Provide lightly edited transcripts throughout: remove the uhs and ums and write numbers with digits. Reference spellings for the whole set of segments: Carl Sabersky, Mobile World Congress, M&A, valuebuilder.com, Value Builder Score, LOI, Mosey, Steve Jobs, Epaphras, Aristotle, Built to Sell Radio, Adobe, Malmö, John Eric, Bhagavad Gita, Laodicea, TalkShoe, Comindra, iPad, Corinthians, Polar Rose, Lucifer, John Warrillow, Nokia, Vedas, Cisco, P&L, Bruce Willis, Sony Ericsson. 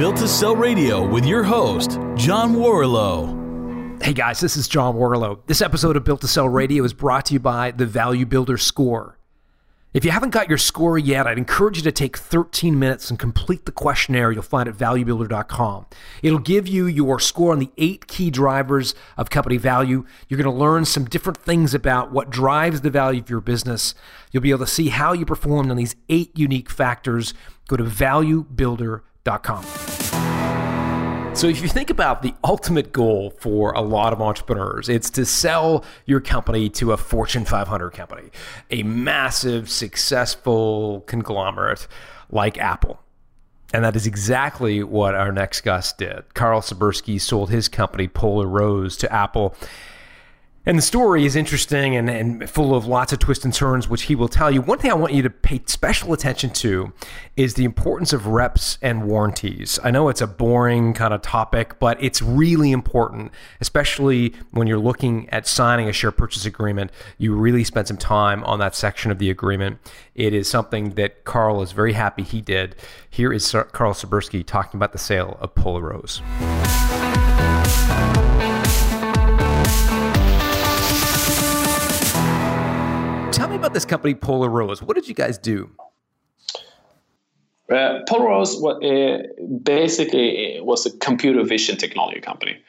Built to Sell Radio with your host, John Warrillow. Hey guys, this is John Warrillow. This episode of Built to Sell Radio is brought to you by the Value Builder Score. If you haven't got your score yet, I'd encourage you to take 13 minutes and complete the questionnaire you'll find at valuebuilder.com. It'll give you your score on the 8 key drivers of company value. You're going to learn some different things about what drives the value of your business. You'll be able to see how you performed on these 8 unique factors. Go to valuebuilder.com. So if you think about the ultimate goal for a lot of entrepreneurs, it's to sell your company to a Fortune 500 company, a massive, successful conglomerate like Apple. And that is exactly what our next guest did. Carl Sabersky sold his company, Polar Rose, to Apple. And the story is interesting and full of lots of twists and turns, which he will tell you. One thing I want you to pay special attention to is the importance of reps and warranties. I know it's a boring kind of topic, but it's really important, especially when you're looking at signing a share purchase agreement. You really spend some time on that section of the agreement. It is something that Carl is very happy he did. Here is Carl Sabersky talking about the sale of Polar Rose. Tell me about this company, Polar Rose. What did you guys do? Polar Rose basically was a computer vision technology company.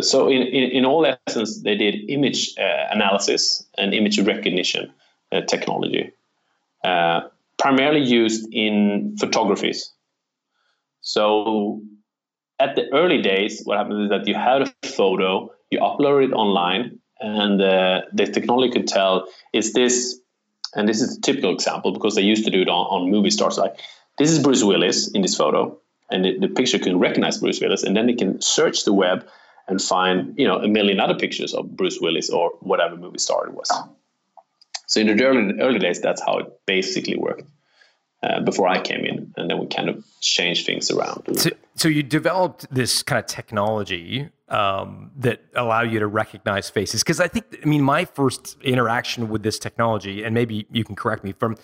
So in all essence, they did image analysis and image recognition technology, primarily used in photographies. So at the early days, what happened is that you had a photo, you uploaded it online, and the technology could tell, is this, and this is a typical example because they used to do it on movie stars, like, this is Bruce Willis in this photo, and the picture can recognize Bruce Willis, and then it can search the web and find, you know, a million other pictures of Bruce Willis or whatever movie star it was. So in the early days, that's how it basically worked before I came in, and then we kind of changed things around. So you developed this kind of technology that allow you to recognize faces. Because I mean, my first interaction with this technology, and maybe you can correct me, from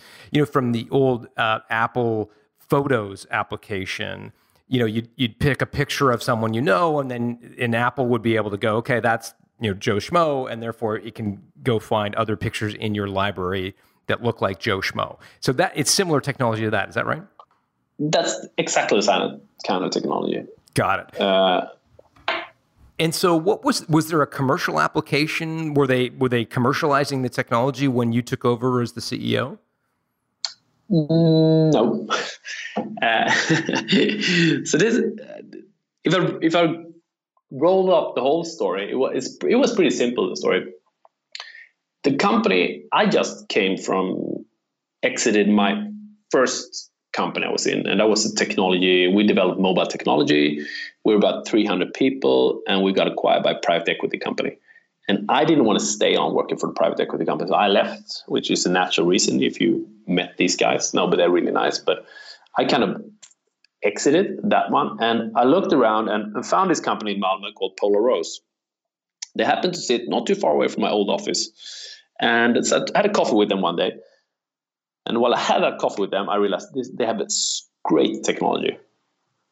the old Apple Photos application, you know, you'd pick a picture of someone you know, and then in Apple would be able to go, okay, that's, you know, Joe Schmo, and therefore it can go find other pictures in your library that look like Joe Schmo. So that it's similar technology to that. Is that right? That's exactly the kind of technology. Got it. And so what was there a commercial application? Were they commercializing the technology when you took over as the CEO? No. So this, if I roll up the whole story, it was pretty simple, the story. The company, I just exited my first company I was in, and that was a technology. We developed mobile technology. We were about 300 people, and we got acquired by a private equity company. And I didn't want to stay on working for the private equity company, so I left, which is a natural reason if you met these guys. No, but they're really nice. But I kind of exited that one, and I looked around and found this company in Malmö called Polar Rose. They happened to sit not too far away from my old office, and so I had a coffee with them one day. And while I had that coffee with them, I realized they have this great technology.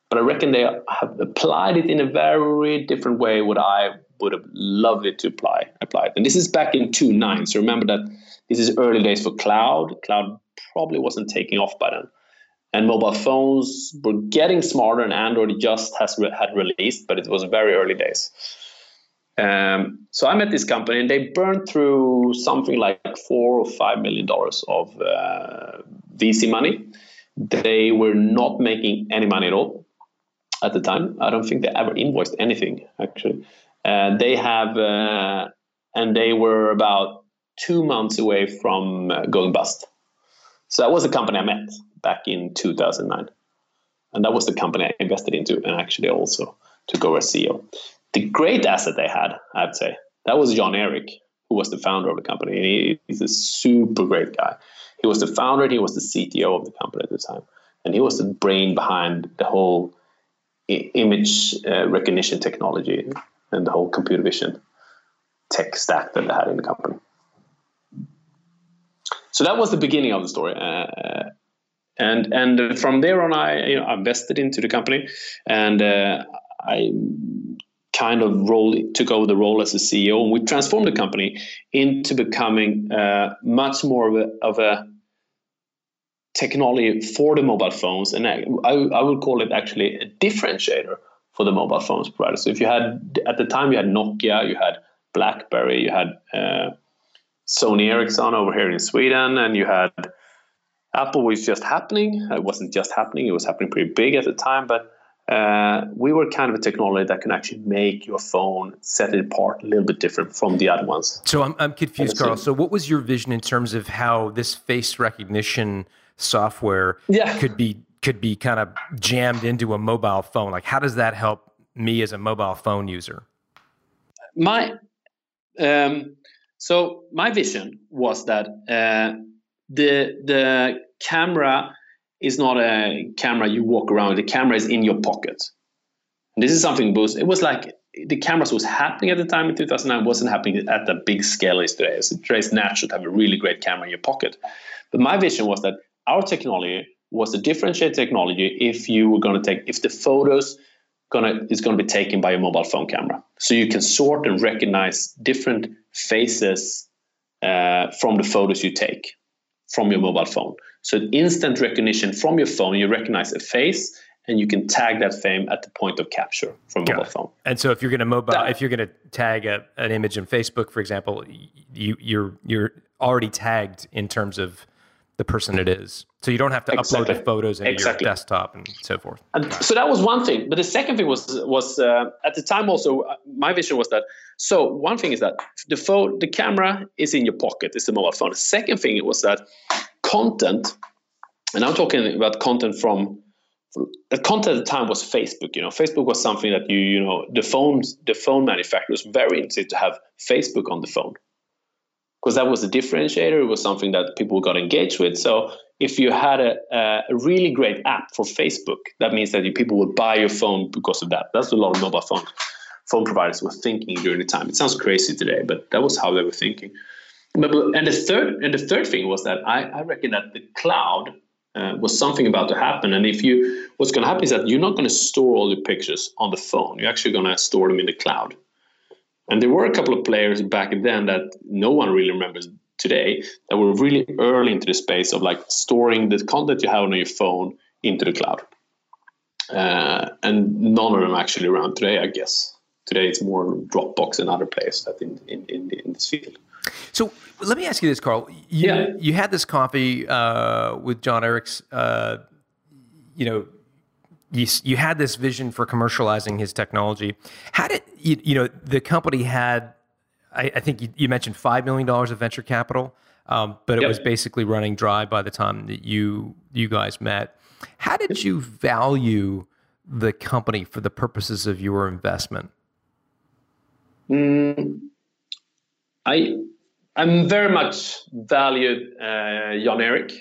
But I reckon they have applied it in a very different way what I would have loved it to apply it. And this is back in 2009. So remember that this is early days for cloud. Cloud probably wasn't taking off by then. And mobile phones were getting smarter, and Android just had released, but it was very early days. So I met this company, and they burned through something like $4 or $5 million of VC money. They were not making any money at all at the time. I don't think they ever invoiced anything, actually. They were about 2 months away from going bust. So that was the company I met back in 2009, and that was the company I invested into, and actually also took over as CEO. The great asset they had, I'd say, that was John Eric, who was the founder of the company. And he's a super great guy. He was the founder, and he was the CTO of the company at the time. And he was the brain behind the whole image recognition technology and the whole computer vision tech stack that they had in the company. So that was the beginning of the story. And from there on, I invested into the company, and I kind of took over the role as a CEO, and we transformed the company into becoming much more of a technology for the mobile phones, and I would call it actually a differentiator for the mobile phones provider. So if you had, at the time, you had Nokia, you had BlackBerry, you had Sony Ericsson over here in Sweden, and you had Apple was just happening. It wasn't just happening, it was happening pretty big at the time, but we were kind of a technology that can actually make your phone, set it apart a little bit different from the other ones. So I'm confused, Carl. So what was your vision in terms of how this face recognition software could be kind of jammed into a mobile phone? Like, how does that help me as a mobile phone user? My vision was that the camera is not a camera you walk around. The camera is in your pocket. And this is something Boost. It was like the cameras was happening at the time in 2009. It wasn't happening at the big scale as today. So today it's natural to have a really great camera in your pocket. But my vision was that our technology was a differentiated technology. If the photos is going to be taken by a mobile phone camera, so you can sort and recognize different faces from the photos you take from your mobile phone. So instant recognition from your phone, you recognize a face and you can tag that face at the point of capture from mobile phone. And so if you're going to tag an image in Facebook, for example, you're already tagged in terms of the person it is. So you don't have to upload the photos into your desktop and so forth. So that was one thing. But the second thing was at the time also, my vision was that, so one thing is that the camera is in your pocket, it's a mobile phone. The second thing was that content, and I'm talking about content the content at the time was Facebook. Facebook was something that the phone manufacturers very interested to have Facebook on the phone, because that was a differentiator. It was something that people got engaged with. So if you had a really great app for Facebook, that means that people would buy your phone because of that. That's what a lot of mobile phone providers were thinking during the time. It sounds crazy today, but that was how they were thinking. And the third thing was that I reckon that the cloud was something about to happen. And what's going to happen is that you're not going to store all your pictures on the phone. You're actually going to store them in the cloud. And there were a couple of players back then that no one really remembers today that were really early into the space of like storing the content you have on your phone into the cloud. And none of them actually around today, I guess. Today it's more Dropbox and other players that in this field. So let me ask you this, Carl. You had this coffee with John Eric's, You had this vision for commercializing his technology. How did the company had? I think you mentioned $5 million of venture capital, but it was basically running dry by the time that you guys met. How did you value the company for the purposes of your investment? I'm very much valued John Eric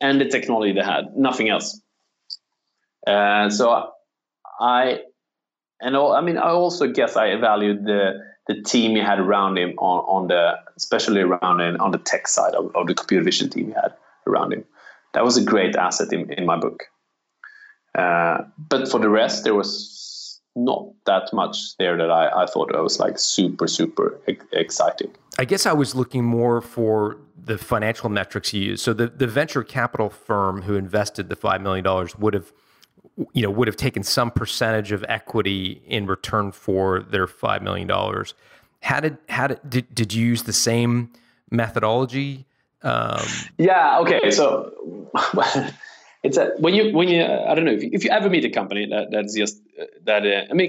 and the technology they had. Nothing else. I also guess I valued the team he had around him on the tech side of the computer vision team he had around him. That was a great asset in my book. But for the rest, there was not that much there that I thought I was like super, super exciting. I guess I was looking more for the financial metrics you use. So the venture capital firm who invested the $5 million would have taken some percentage of equity in return for their $5 million. Did you use the same methodology? Okay. So it's I don't know if you ever meet a company that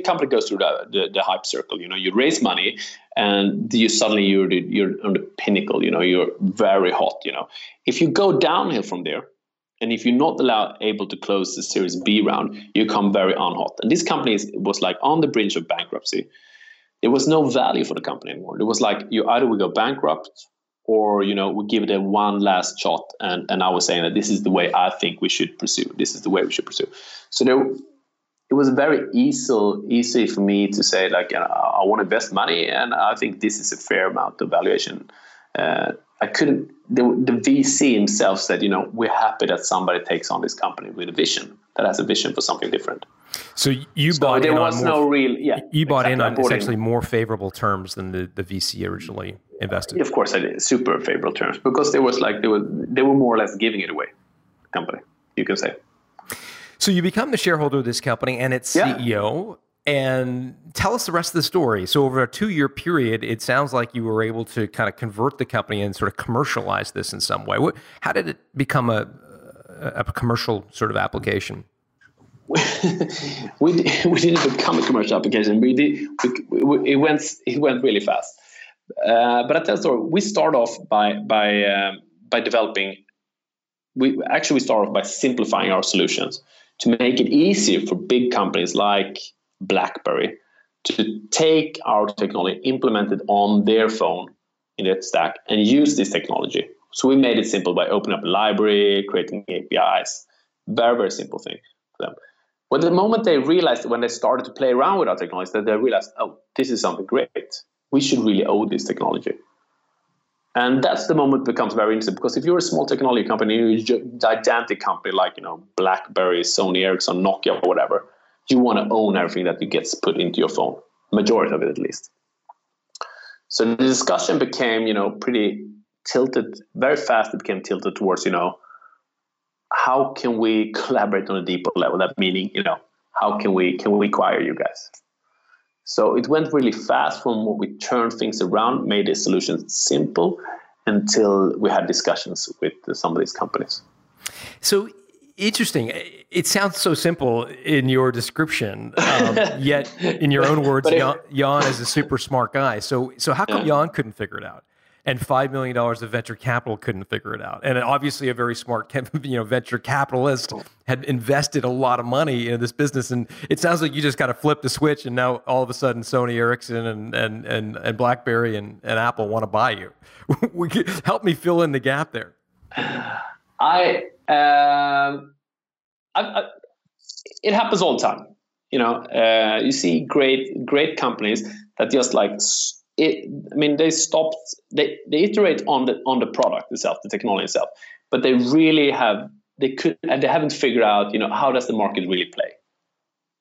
company goes through the hype circle, you raise money and you're on the pinnacle, you're very hot, If you go downhill from there, and if you're not able to close the Series B round, you come very unhot. And this company was like on the bridge of bankruptcy. There was no value for the company anymore. It was like, you either would go bankrupt or, we give it a one last shot. And I was saying that this is the way I think we should pursue. This is the way we should pursue. So it was very easy for me to say, like, I want to invest money and I think this is a fair amount of valuation. I couldn't. The VC himself said, you know, we're happy that somebody takes on this company with a vision, that has a vision for something different. So you bought in on essentially more favorable terms than the VC originally invested. Of course I did. Super favorable terms, because there was like they were more or less giving it away, company, you can say. So you become the shareholder of this company and its CEO. And tell us the rest of the story. So over a 2-year period, it sounds like you were able to kind of convert the company and sort of commercialize this in some way. How did it become a commercial sort of application? We didn't become a commercial application. It went really fast. But I tell the story. We start off by developing. We start off by simplifying our solutions to make it easier for big companies like BlackBerry to take our technology, implement it on their phone in their stack, and use this technology. So we made it simple by opening up a library, creating APIs. Very, very simple thing for them. But the moment they realized, when they started to play around with our technology, that they realized, oh, this is something great. We should really own this technology. And that's the moment it becomes very interesting, because if you're a small technology company, you're a gigantic company like, you know, BlackBerry, Sony Ericsson, Nokia, or whatever, you want to own everything that gets put into your phone, majority of it at least. So the discussion became, you know, pretty tilted, very fast it became tilted towards, you know, how can we collaborate on a deeper level? That meaning, you know, how can we acquire you guys? So it went really fast from what we turned things around, made the solution simple, until we had discussions with some of these companies. So interesting. It sounds so simple in your description, yet in your own words, Jan is a super smart guy. So how come Jan couldn't figure it out, and $5 million of venture capital couldn't figure it out? And obviously, a very smart, you know, venture capitalist had invested a lot of money in this business. And it sounds like you just kind of flipped the switch, and now all of a sudden, Sony Ericsson and BlackBerry and Apple want to buy you. Help me fill in the gap there. It happens all the time, you know. You see great companies that just like it. I mean, they stopped. They iterate on the product itself, the technology itself, but they really have. They haven't figured out, you know, how does the market really play?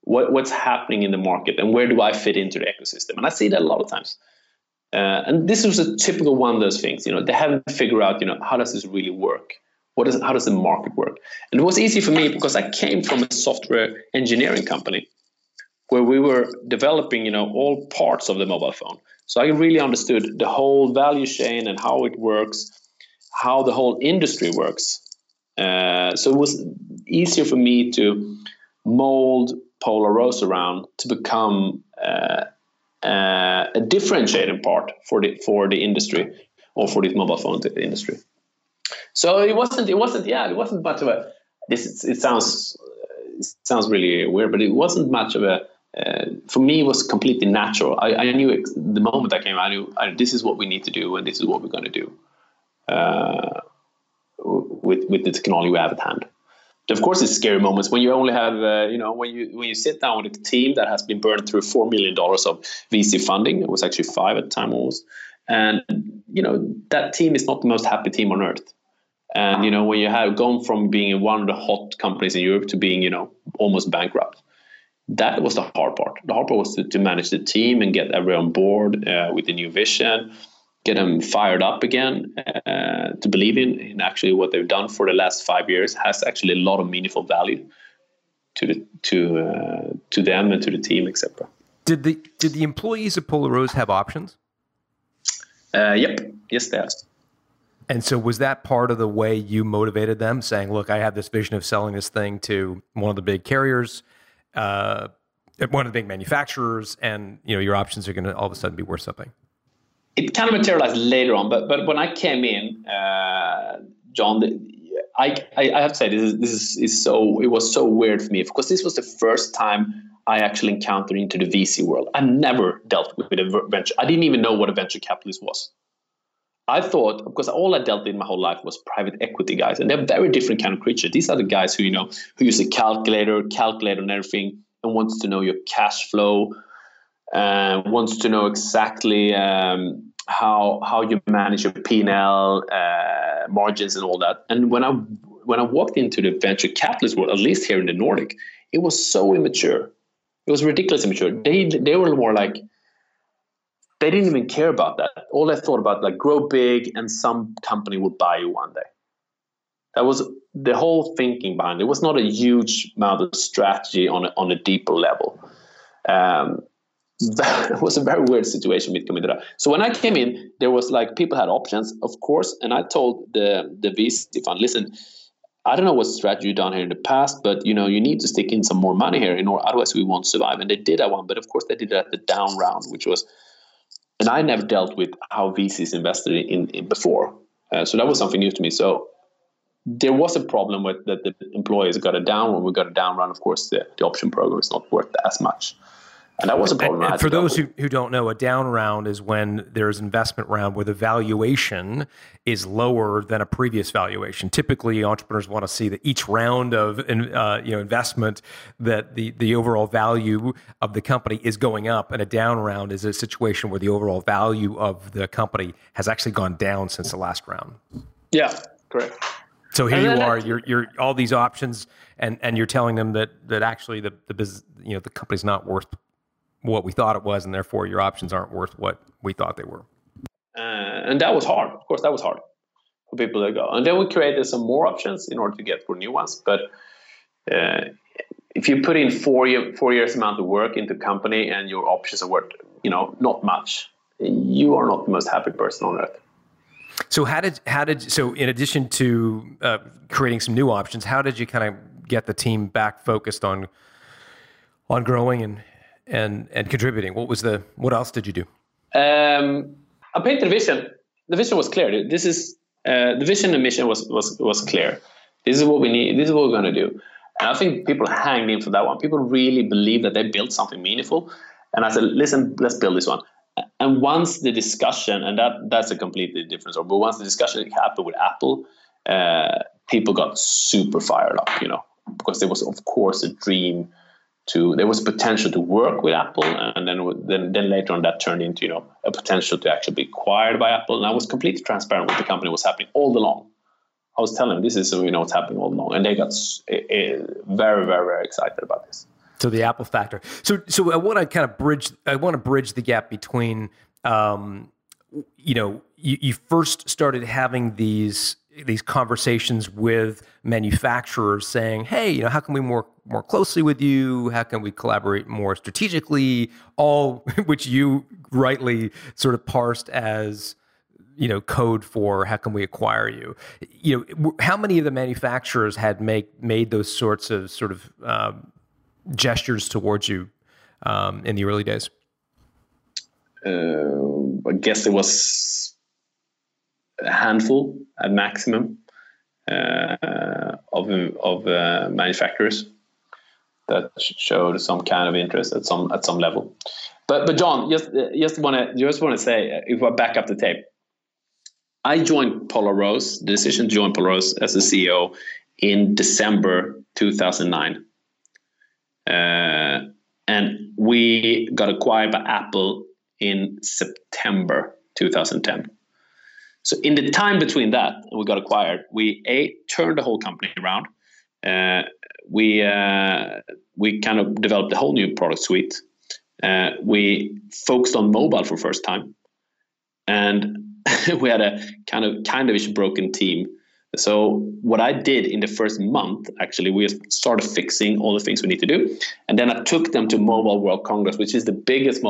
What's happening in the market, and where do I fit into the ecosystem? And I see that a lot of times. And this is a typical one of those things. You know, they haven't figured out, you know, how does this really work? How does the market work? And it was easy for me because I came from a software engineering company where we were developing, you know, all parts of the mobile phone. So I really understood the whole value chain and how it works, how the whole industry works. So it was easier for me to mold Polar Rose around to become a differentiating part for the industry, or for this mobile phone industry. So it wasn't much of a. It sounds really weird, but it wasn't much of a. For me, it was completely natural. I knew it, the moment I came. I knew this is what we need to do, and this is what we're going to do with the technology we have at hand. But of course, it's scary moments when you only have when you sit down with a team that has been burned through $4 million of VC funding. It was actually 5 at the time almost, and you know that team is not the most happy team on earth. And, you know, when you have gone from being one of the hot companies in Europe to being, you know, almost bankrupt, that was the hard part. The hard part was to manage the team and get everyone on board with the new vision, get them fired up again to believe in actually what they've done for the last 5 years has actually a lot of meaningful value to them and to the team, etc. Did the employees of Polar Rose have options? Yep. Yes, they asked. And so was that part of the way you motivated them, saying, look, I have this vision of selling this thing to one of the big carriers, one of the big manufacturers, and you know your options are going to all of a sudden be worth something? It kind of materialized later on, but when I came in, John, I have to say this is it was so weird for me, because this was the first time I actually encountered into the VC world. I never dealt with a venture. I didn't even know what a venture capitalist was. I thought, because all I dealt with my whole life was private equity guys, and they're very different kind of creature. These are the guys who, you know, who use a calculator and everything, and wants to know your cash flow, wants to know exactly how you manage your P&L, margins and all that. And when I walked into the venture capitalist world, at least here in the Nordic, it was so immature. It was ridiculously immature. They were more like, they didn't even care about that. All they thought about, like, grow big and some company will buy you one day. That was the whole thinking behind it. It was not a huge amount of strategy on a deeper level. That was a very weird situation with Comindra. So when I came in, there was like, people had options, of course. And I told the VC fund, listen, I don't know what strategy you've done here in the past, but you know, you need to stick in some more money here, in order, otherwise we won't survive. And they did that one, but of course they did it at the down round, which was, and I never dealt with how VCs invested in before. So that was something new to me. So there was a problem with that the employees got a down. When we got a down round, of course, the option program is not worth as much. And that was a problem. And for those who don't know, a down round is when there's investment round where the valuation is lower than a previous valuation. Typically, entrepreneurs want to see that each round of investment, that the overall value of the company is going up. And a down round is a situation where the overall value of the company has actually gone down since the last round. Yeah, correct. So here you are, you're all these options, and you're telling them that actually the business, you know, the company's not worth what we thought it was, and therefore your options aren't worth what we thought they were. And that was hard. Of course, that was hard for people to go. And then we created some more options in order to get for new ones. But if you put in four years amount of work into company and your options are worth, you know, not much, you are not the most happy person on earth. So so in addition to creating some new options, how did you kind of get the team back focused on growing and contributing? What else did you do? I painted the vision. The vision was clear. This is the vision and mission was clear. This is what we need. This is what we're going to do. And I think people hanged in for that one. People really believe that they built something meaningful. And I said, listen, let's build this one. And once the discussion, and that's a completely different story, but once the discussion happened with Apple, people got super fired up, you know, because there was, of course, a dream there was potential to work with Apple. And then later on that turned into, you know, a potential to actually be acquired by Apple. And I was completely transparent with the company was happening all along. I was telling them, this is, you know, what's happening all along. And they got very, very, very excited about this. So the Apple factor. So I want to bridge the gap between, you know, you first started having these conversations with manufacturers saying, hey, you know, how can we work more closely with you? How can we collaborate more strategically? All which you rightly sort of parsed as, you know, code for how can we acquire you? You know, how many of the manufacturers had made those sorts of sort of gestures towards you in the early days? I guess it was a handful at maximum of manufacturers that showed some kind of interest at some level. But John, just want to say, if I back up the tape, I joined Polar Rose. The decision to join Polar Rose as a CEO in December 2009. And we got acquired by Apple in September 2010. So in the time between that and we got acquired, we turned the whole company around. We kind of developed a whole new product suite. We focused on mobile for the first time, and we had a kind of broken team. So what I did in the first month, actually, we started fixing all the things we need to do. And then I took them to Mobile World Congress, which is the biggest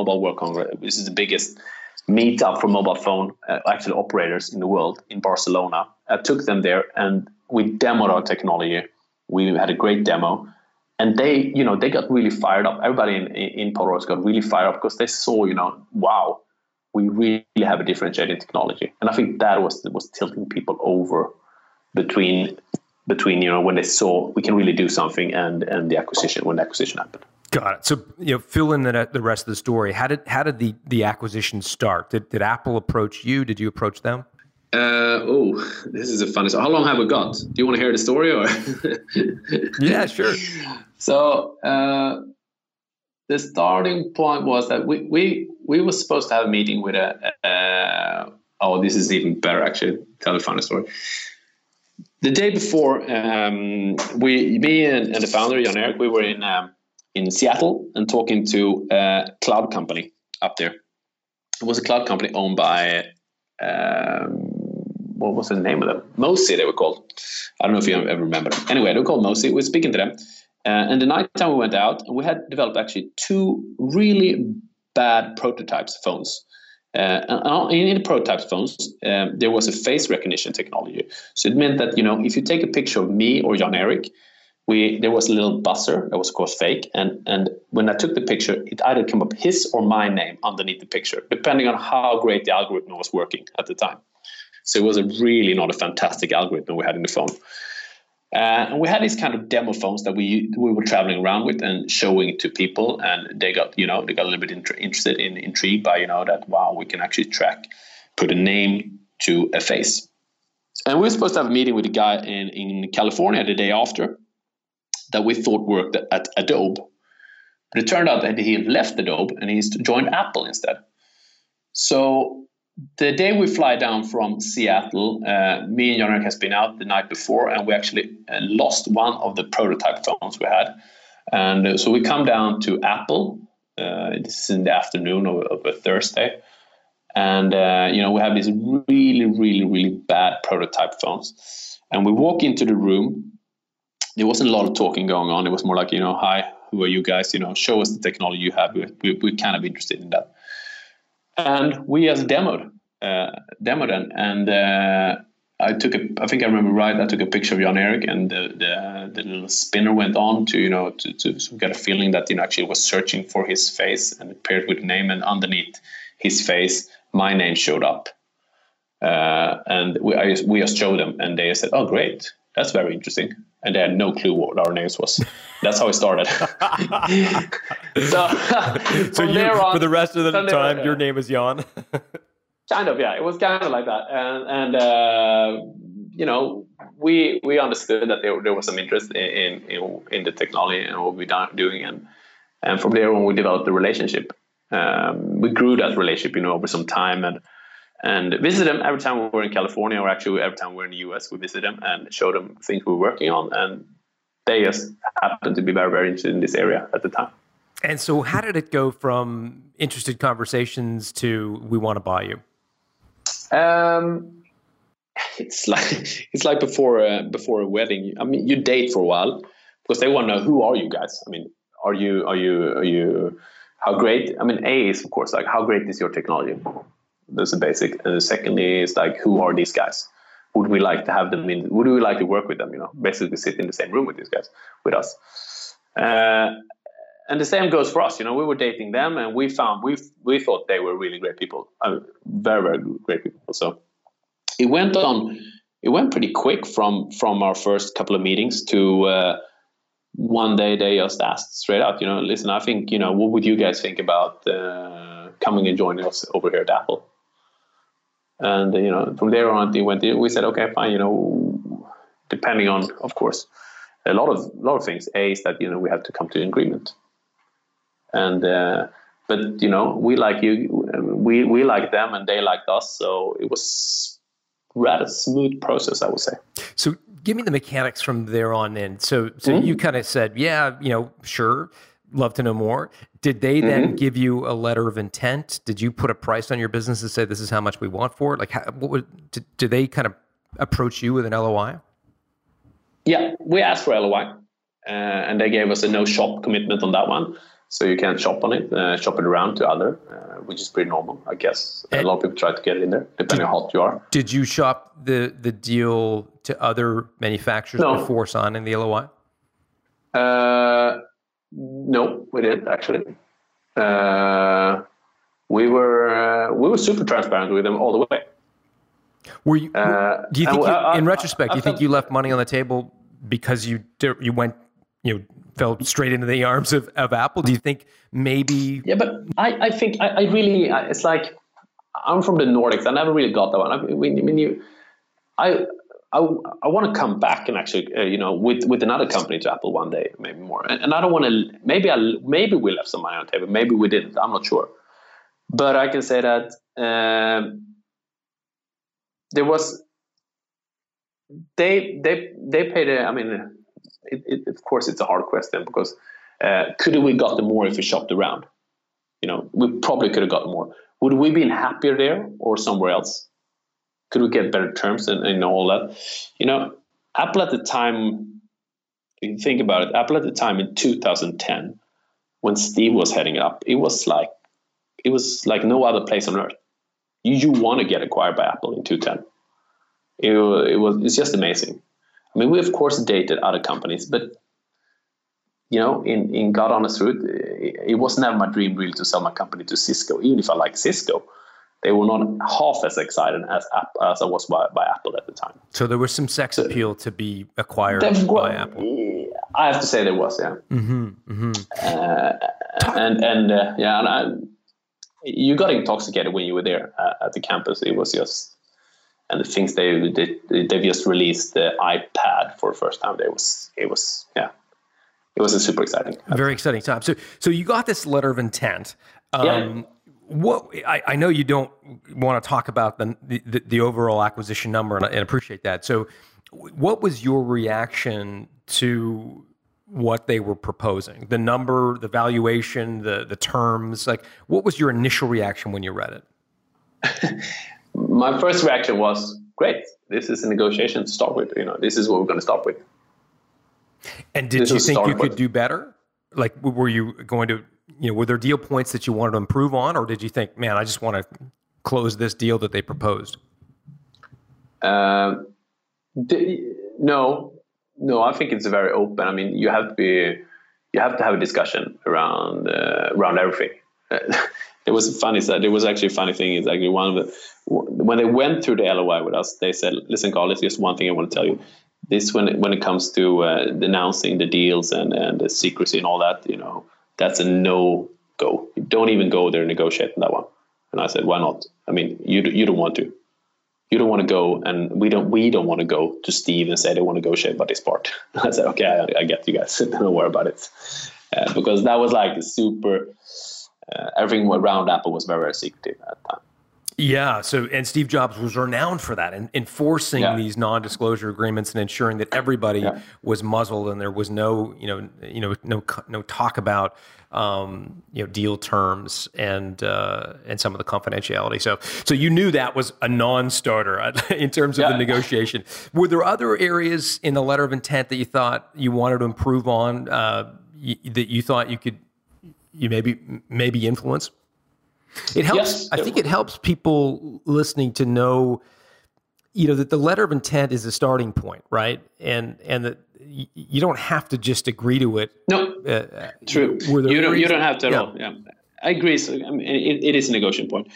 meetup for mobile phone actually operators in the world, in Barcelona. I took them there and we demoed our technology. We had a great demo. And they, you know, they got really fired up. Everybody in Polar Rose got really fired up because they saw, you know, wow, we really have a differentiated technology. And I think that was tilting people over between, you know, when they saw we can really do something and the acquisition happened. Got it. So, you know, fill in the rest of the story. How did the acquisition start? Did Apple approach you? Did you approach them? This is a funny story. How long have we got? Do you want to hear the story or? Yeah, sure. So the starting point was that we we were supposed to have a meeting with oh, this is even better, actually, tell the founder story. The day before, me and the founder, John Eric, we were in Seattle and talking to a cloud company up there. It was a cloud company owned by, what was the name of them? Mosey, they were called. I don't know if you ever remember. Anyway, they were called Mosey. We were speaking to them. And the night time we went out, we had developed actually two really bad prototypes phones. In the prototype phones, there was a face recognition technology. So it meant that, you know, if you take a picture of me or John Eric, there was a little buzzer that was, of course, fake. And when I took the picture, it either came up his or my name underneath the picture, depending on how great the algorithm was working at the time. So it was really not a fantastic algorithm we had in the phone. And we had these kind of demo phones that we were traveling around with and showing it to people, and they got, you know, they got a little bit intrigued by, you know, that wow, we can actually put a name to a face. And we were supposed to have a meeting with a guy in California the day after that we thought worked at Adobe, but it turned out that he left Adobe and he's joined Apple instead. So the day we fly down from Seattle, me and Jan-Erik has been out the night before, and we actually lost one of the prototype phones we had. And so we come down to Apple. This is in the afternoon of a Thursday. And, you know, we have these really, really, really bad prototype phones. And we walk into the room. There wasn't a lot of talking going on. It was more like, you know, hi, who are you guys? You know, show us the technology you have. We're kind of interested in that. And we just demoed, and I think I remember right, I took a picture of John Eric, and the little spinner went on to get a feeling that, you know, actually was searching for his face, and it paired with a name, and underneath his face, my name showed up. And we just showed them, and they said, oh, great, that's very interesting. And they had no clue what our names was. That's how it started. So you, on, for the rest of the time, your name is Jan. Kind of, yeah. It was kind of like that. And you know, we understood that there was some interest in the technology and what we were doing. And from there on, we developed the relationship. We grew that relationship, you know, over some time, and visit them every time we were in California, or actually every time we were in the US, we visit them and show them things we were working on. And they just happened to be very, very interested in this area at the time. And so how did it go from interested conversations to we want to buy you? It's like before a wedding. I mean, you date for a while because they want to know, who are you guys? I mean, are you how great? I mean, A is, of course, like, how great is your technology? That's the basic. And secondly, is like, who are these guys? Would we like to have them in? Would we like to work with them? You know, basically sit in the same room with these guys, with us. And the same goes for us. You know, we were dating them, and we thought they were really great people, very, very great people. So it went on. It went pretty quick from our first couple of meetings to one day they just asked straight out, you know, listen, I think, you know, what would you guys think about coming and joining us over here at Apple? And, you know, from there on, we said, okay, fine, you know, depending on, of course, a lot of things. A is that, you know, we have to come to an agreement. And, but, you know, we like you, we like them, and they liked us. So it was rather smooth process, I would say. So give me the mechanics from there on in. So You kind of said, yeah, you know, sure. Love to know more. Did they then give you a letter of intent? Did you put a price on your business and say, this is how much we want for it? Like, did they kind of approach you with an LOI? Yeah, we asked for LOI, and they gave us a no shop commitment on that one. So you can't shop on it, shop it around to other, which is pretty normal, I guess. And a lot of people try to get it in there, depending on how hot you are. Did you shop the deal to other manufacturers before signing the LOI? No, we didn't actually. We were super transparent with them all the way. Were you? Do you think, in retrospect, do you think you left money on the table because you went, you know, fell straight into the arms of Apple? Do you think maybe? Yeah, but I think I really it's like, I'm from the Nordics. I never really got that one. I want to come back and actually, you know, with another company to Apple one day, maybe more. And I don't want to. Maybe we left some money on the table. Maybe we didn't. I'm not sure. But I can say that there was they paid. I mean, of course, it's a hard question because could we have gotten more if we shopped around? You know, we probably could have gotten more. Would we been happier there or somewhere else? Could we get better terms and all that? You know, Apple at the time, if you think about it, Apple at the time in 2010, when Steve was heading it up, it was like no other place on earth. You want to get acquired by Apple in 2010. It's just amazing. I mean, we of course dated other companies, but you know, in God honest truth, it was never my dream really to sell my company to Cisco. Even if I liked Cisco, they were not half as excited as I was by Apple at the time. So there was some sex appeal to be acquired by Apple. I have to say there was, yeah. Mm-hmm, mm-hmm. You got intoxicated when you were there at the campus. It was just, and the things they just released the iPad for the first time. It was a super exciting, very exciting time. So you got this letter of intent. Yeah. What I know you don't want to talk about the overall acquisition number, and I appreciate that. So, what was your reaction to what they were proposing? The number, the valuation, the terms. Like, what was your initial reaction when you read it? My first reaction was, great. This is a negotiation to start with. You know, this is what we're going to start with. And did you think you could do better? Like, were you going to? You know, were there deal points that you wanted to improve on, or did you think, man, I just want to close this deal that they proposed? No, I think it's very open. I mean, you have to have a discussion around everything. There was actually a funny thing. It's actually when they went through the LOI with us, they said, listen, Carl, there's just one thing I want to tell you. This, when it comes to announcing the deals and the secrecy and all that, you know, that's a no-go. Don't even go there and negotiate on that one. And I said, why not? I mean, you don't want to. You don't want to go, and we don't want to go to Steve and say they want to negotiate about this part. I said, okay, I get you guys. Don't worry about it. Because that was like the super, everything around Apple was very, very secretive at that time. Yeah. So, and Steve Jobs was renowned for that and enforcing these non-disclosure agreements and ensuring that everybody was muzzled and there was no, no talk about, deal terms and some of the confidentiality. So you knew that was a non-starter in terms of the negotiation. Were there other areas in the letter of intent that you thought you wanted to improve on, that you thought you could, maybe influence? It helps. Yes. I think it helps people listening to know, that the letter of intent is a starting point, right? And that you don't have to just agree to it. No, true. You don't have to at all. Yeah, I agree. So, I mean, it is a negotiation point,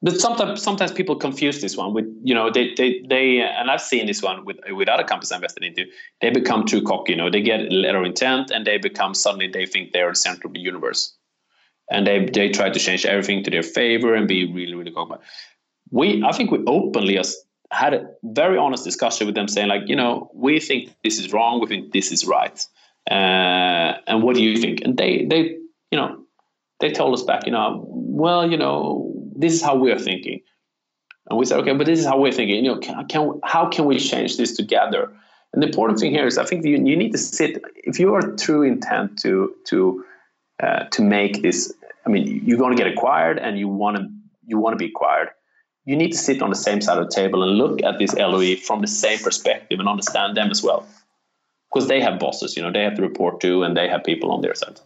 but sometimes people confuse this one with they and I've seen this one with other companies I invested into. They become too cocky. You know, they get a letter of intent and they become suddenly they think they're the center of the universe. And they try to change everything to their favor and be really, really cocky. I think we openly had a very honest discussion with them saying like, we think this is wrong. We think this is right. And what do you think? And they told us back, this is how we are thinking. And we said, okay, but this is how we're thinking. How can we change this together? And the important thing here is I think you need to sit, if you are true intent to make this, I mean, you're going to get acquired, and you want to be acquired. You need to sit on the same side of the table and look at this LOE from the same perspective and understand them as well, because they have bosses. They have to report to, and they have people on their side.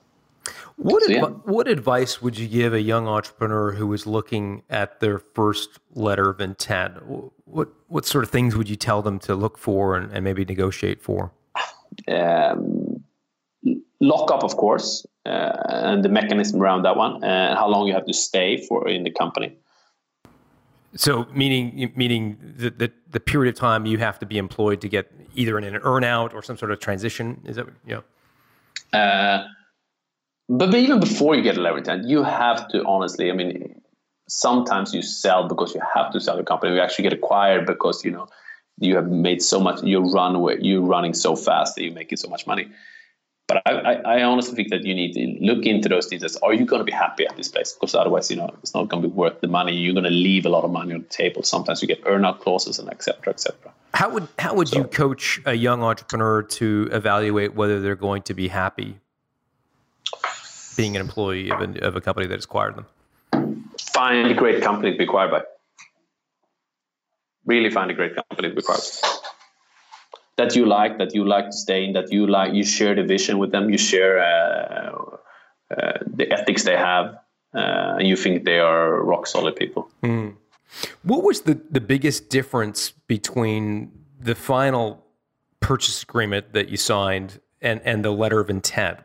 What advice would you give a young entrepreneur who is looking at their first letter of intent? What sort of things would you tell them to look for and maybe negotiate for? Lockup, of course, and the mechanism around that one, and how long you have to stay for in the company. So, meaning the period of time you have to be employed to get either in an earnout or some sort of transition. Is that but even before you get a leverage, you have to honestly. I mean, sometimes you sell because you have to sell your company. You actually get acquired because you have made so much. You're running so fast that you're making so much money. But I honestly think that you need to look into those details. Are you going to be happy at this place? Because otherwise, you know, it's not going to be worth the money. You're going to leave a lot of money on the table. Sometimes you get earn-out clauses and et cetera, et cetera. How would you coach a young entrepreneur to evaluate whether they're going to be happy being an employee of a company that acquired them? Find a great company to be acquired by. Really find a great company to be acquired by. That you like to stay in, that you like, you share the vision with them, you share the ethics they have, and you think they are rock solid people. Mm. What was the biggest difference between the final purchase agreement that you signed and the letter of intent?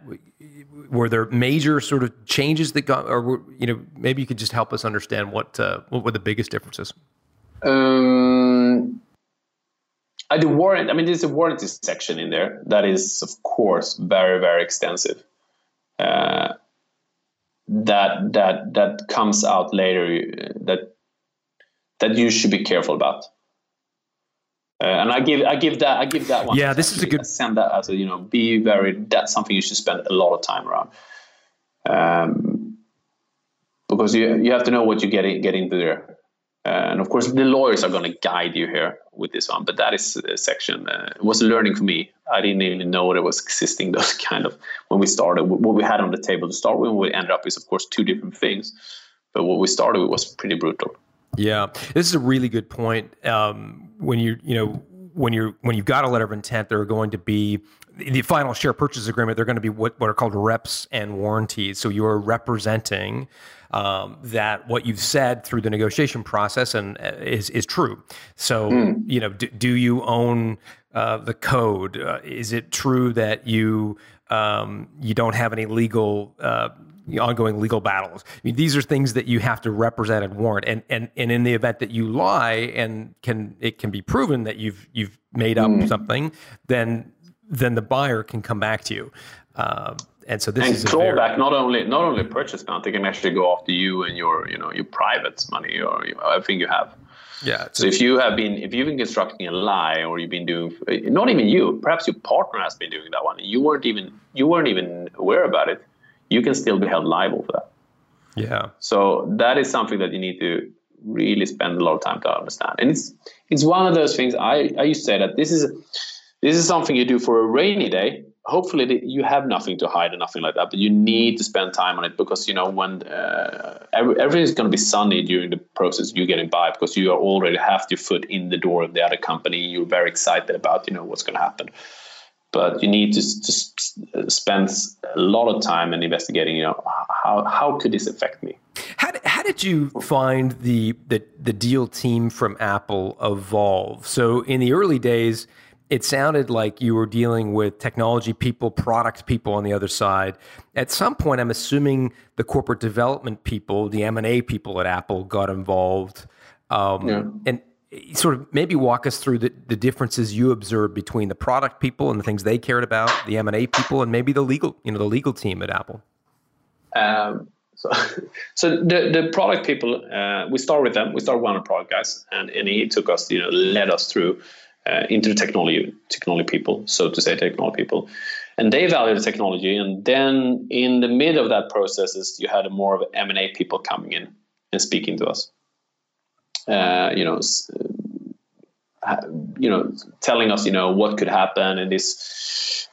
Were there major sort of changes that got, or were, you know, maybe you could just help us understand what were the biggest differences? The warrant, I mean, there's a warranty section in there that is, of course, very, very extensive. That comes out later. That you should be careful about. And I give that one. Yeah, this is a good. I send that as a, you know, be very. That's something you should spend a lot of time around. Because you have to know what you get into there. And of course, the lawyers are going to guide you here with this one. But that is a section. It was learning for me. I didn't even know there was existing those kind of, when we started, what we had on the table to start with, we ended up is, of course, two different things. But what we started with was pretty brutal. Yeah, this is a really good point. When you've got a letter of intent, there are going to be the final share purchase agreement. They're going to be what are called reps and warranties. So you are representing that what you've said through the negotiation process and is true. So you know, do you own the code? Is it true that you you don't have any legal ongoing legal battles? I mean, these are things that you have to represent and warrant. And in the event that you lie and it can be proven that you've made up something, then the buyer can come back to you. And so this and is clawback. Not only purchase amount, they can actually go after you and your private money or everything you have. Yeah. So if you've been constructing a lie, or you've been doing, not even you, perhaps your partner has been doing that one, and you weren't even aware about it, you can still be held liable for that. Yeah. So that is something that you need to really spend a lot of time to understand. And it's one of those things I used to say that this is something you do for a rainy day. Hopefully you have nothing to hide or nothing like that, but you need to spend time on it because, you know, when everything is going to be sunny during the process, you're getting by because you are already half your foot in the door of the other company. You're very excited about, you know, what's going to happen. But you need to spend a lot of time in investigating, you know, how could this affect me? How did you find the deal team from Apple evolve? So in the early days, it sounded like you were dealing with technology people, product people on the other side. At some point, I'm assuming the corporate development people, the M&A people at Apple got involved. And sort of maybe walk us through the differences you observed between the product people and the things they cared about, the M&A people, and maybe the legal team at Apple. So the product people, we start with them. We start with one of the product guys, and he took us, you know, led us through into the technology people, technology people, and they value the technology. And then in the middle of that process, you had more of M&A people coming in and speaking to us. Telling us, you know, what could happen, and this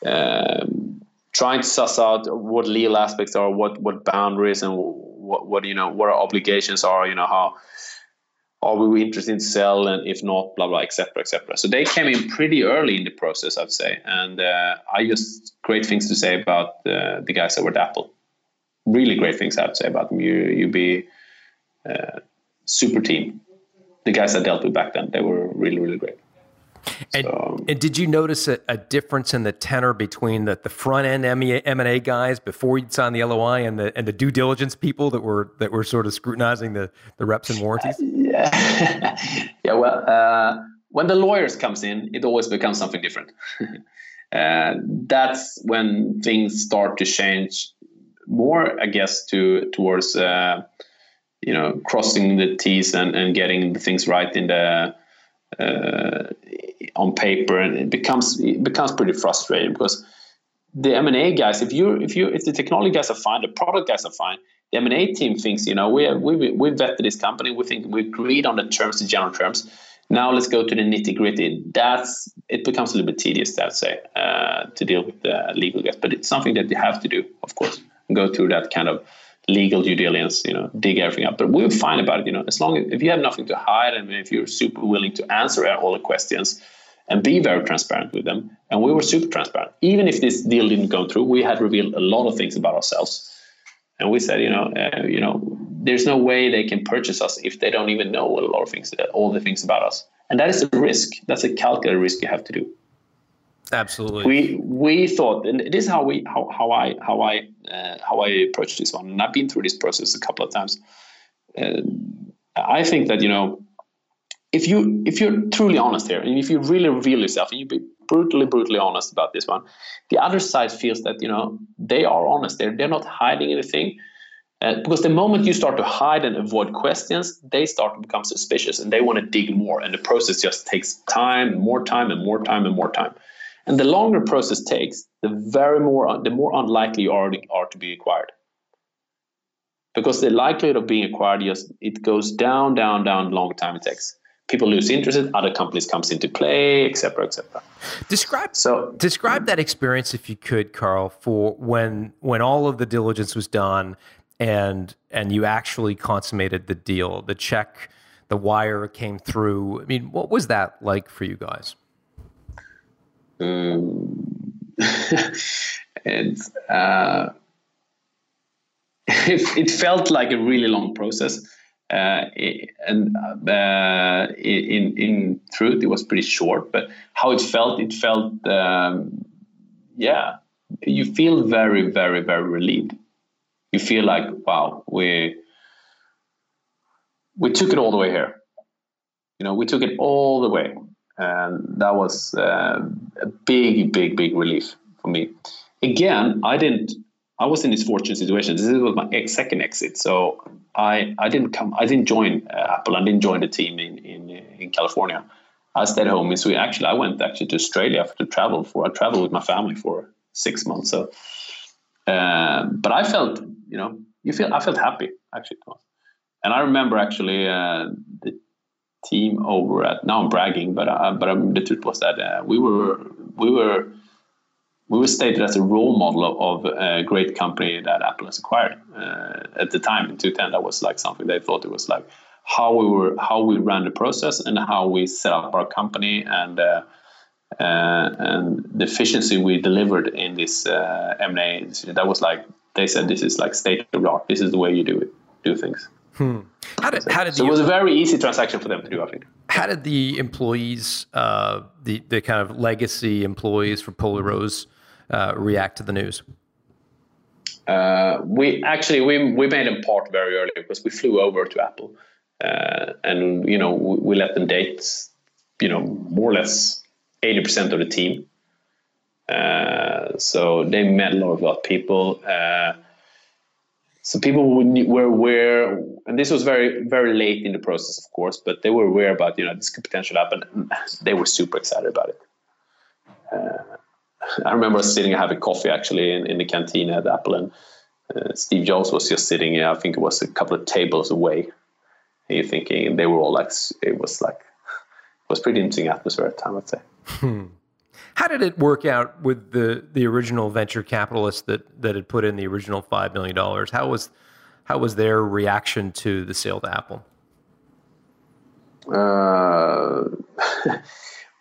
trying to suss out what legal aspects are, what boundaries, and what you know, what our obligations are. You know, how are we interested in sell, and if not, blah blah, etc. etc. So they came in pretty early in the process, I'd say, and I just great things to say about the guys that were at Apple. Really great things I have to say about them. You be super team. The guys I dealt with back then, they were really, really great. And did you notice a difference in the tenor between the front end M&A guys before you'd sign the LOI and the due diligence people that were sort of scrutinizing the reps and warranties? When the lawyers comes in, it always becomes something different. That's when things start to change more, I guess, towards. You know, crossing the T's and getting the things right in the on paper, and it becomes pretty frustrating because the M&A guys, if the technology guys are fine, the product guys are fine, the M&A team thinks, you know, we vetted this company, we think we agreed on the terms, the general terms. Now let's go to the nitty gritty. It becomes a little bit tedious, I'd say, to deal with the legal guys, but it's something that you have to do, of course, and go through that kind of legal due diligence, you know, dig everything up. But we're fine about it, you know, as long as if you have nothing to hide, and if you're super willing to answer all the questions and be very transparent with them. And we were super transparent. Even if this deal didn't go through, we had revealed a lot of things about ourselves. And we said, there's no way they can purchase us if they don't even know a lot of things, all the things about us. And that is a risk. That's a calculated risk you have to do. Absolutely. We thought, and this is how I approached this one. And I've been through this process a couple of times. I think that, you know, if you're truly honest here, and if you really reveal yourself, and you be brutally honest about this one, the other side feels that, you know, they are honest. They're not hiding anything. Because the moment you start to hide and avoid questions, they start to become suspicious and they want to dig more. And the process just takes time, more time, and more time, and more time. And the longer process takes, the more unlikely you are to be acquired. Because the likelihood of being acquired, it goes down, long time it takes. People lose interest, other companies comes into play, et cetera, et cetera. Describe that experience, if you could, Carl, for when all of the diligence was done and you actually consummated the deal, the check, the wire came through. I mean, what was that like for you guys? It felt like a really long process. In truth, it was pretty short, but how it felt, you feel very, very, very relieved. You feel like, wow, we took it all the way here. You know, we took it all the way. And that was a big, big, big relief for me. Again, I was in this fortunate situation. This was my second exit, so I didn't join Apple. I didn't join the team in California. I stayed home in Sweden. Actually, I went to Australia to travel for. I traveled with my family for 6 months. So, but I felt, I felt happy actually. And I remember actually the team over at. Now I'm bragging, but the truth was that we were. We were stated as a role model of a great company that Apple has acquired at the time in 2010. That was like something they thought it was like how we ran the process and how we set up our company and the efficiency we delivered in this M&A industry. That was like they said this is like state of the art. This is the way you do things. Hmm. So it was a very easy transaction for them to do, I think. How did the employees, the kind of legacy employees for Polar Rose, react to the news? We made them part very early because we flew over to Apple, and we let them date, more or less 80% of the team. So they met a lot of people. So people were aware, and this was very, very late in the process, of course, but they were aware about, this could potentially happen. They were super excited about it. I remember sitting and having coffee, actually, in the canteen at Apple, and Steve Jobs was just sitting, I think it was a couple of tables away. And you're thinking, and they were all like, it was pretty interesting atmosphere at the time, I'd say. How did it work out with the original venture capitalist that had put in the original $5 million? How was their reaction to the sale to Apple?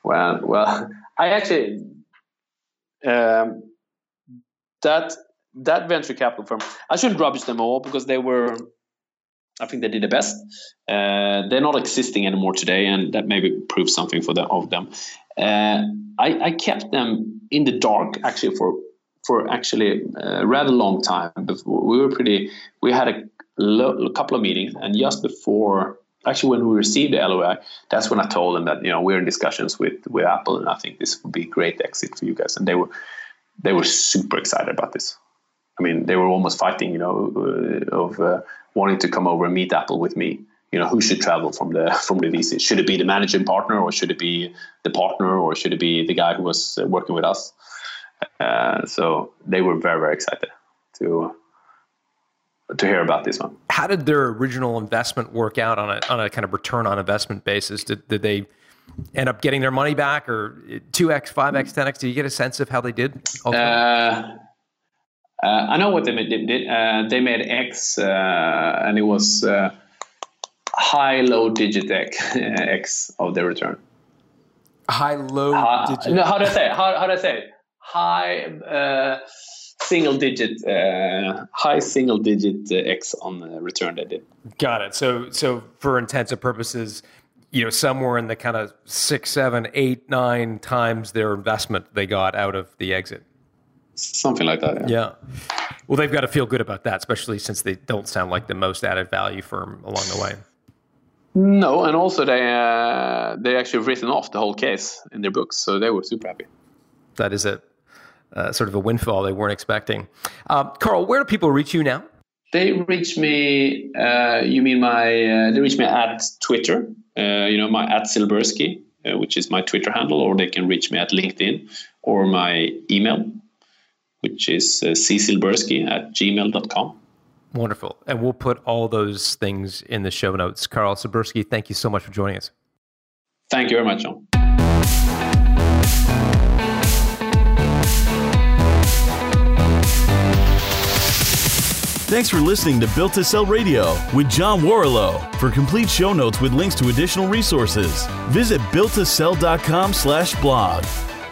Well, I actually that venture capital firm. I shouldn't rubbish them all because they were. I think they did the best. They're not existing anymore today, and that maybe proves something of them. I kept them in the dark actually for a rather long time. Before we had a couple of meetings, and just before actually when we received the LOI, that's when I told them that we're in discussions with Apple, and I think this would be a great exit for you guys. And they were super excited about this. I mean, they were almost fighting, wanting to come over and meet Apple with me. Who should travel from the VC? Should it be the managing partner, or should it be the partner, or should it be the guy who was working with us? So they were very, very excited to hear about this one. How did their original investment work out on a kind of return on investment basis? Did they end up getting their money back, or 2x, 5x, 10x? Do you get a sense of how they did? I know what they did. They made X, and it was high, low digit X of their return. High, low digit. No, how do I say it? How do I say it? High single digit X on the return they did. Got it. So for intents and purposes, you know, somewhere in the kind of 6, 7, 8, 9 times their investment they got out of the exit. Something like that. Yeah. Well, they've got to feel good about that, especially since they don't sound like the most added value firm along the way. No, and also they actually written off the whole case in their books, so they were super happy. That is a sort of a windfall they weren't expecting. Carl, where do people reach you now? They reach me. They reach me at Twitter. My at Silbersky, which is my Twitter handle, or they can reach me at LinkedIn or my email, which is csilbersky@gmail.com. Wonderful. And we'll put all those things in the show notes. Carl Sabersky, thank you so much for joining us. Thank you very much, John. Thanks for listening to Built to Sell Radio with John Warrillow. For complete show notes with links to additional resources, visit builttosell.com/blog.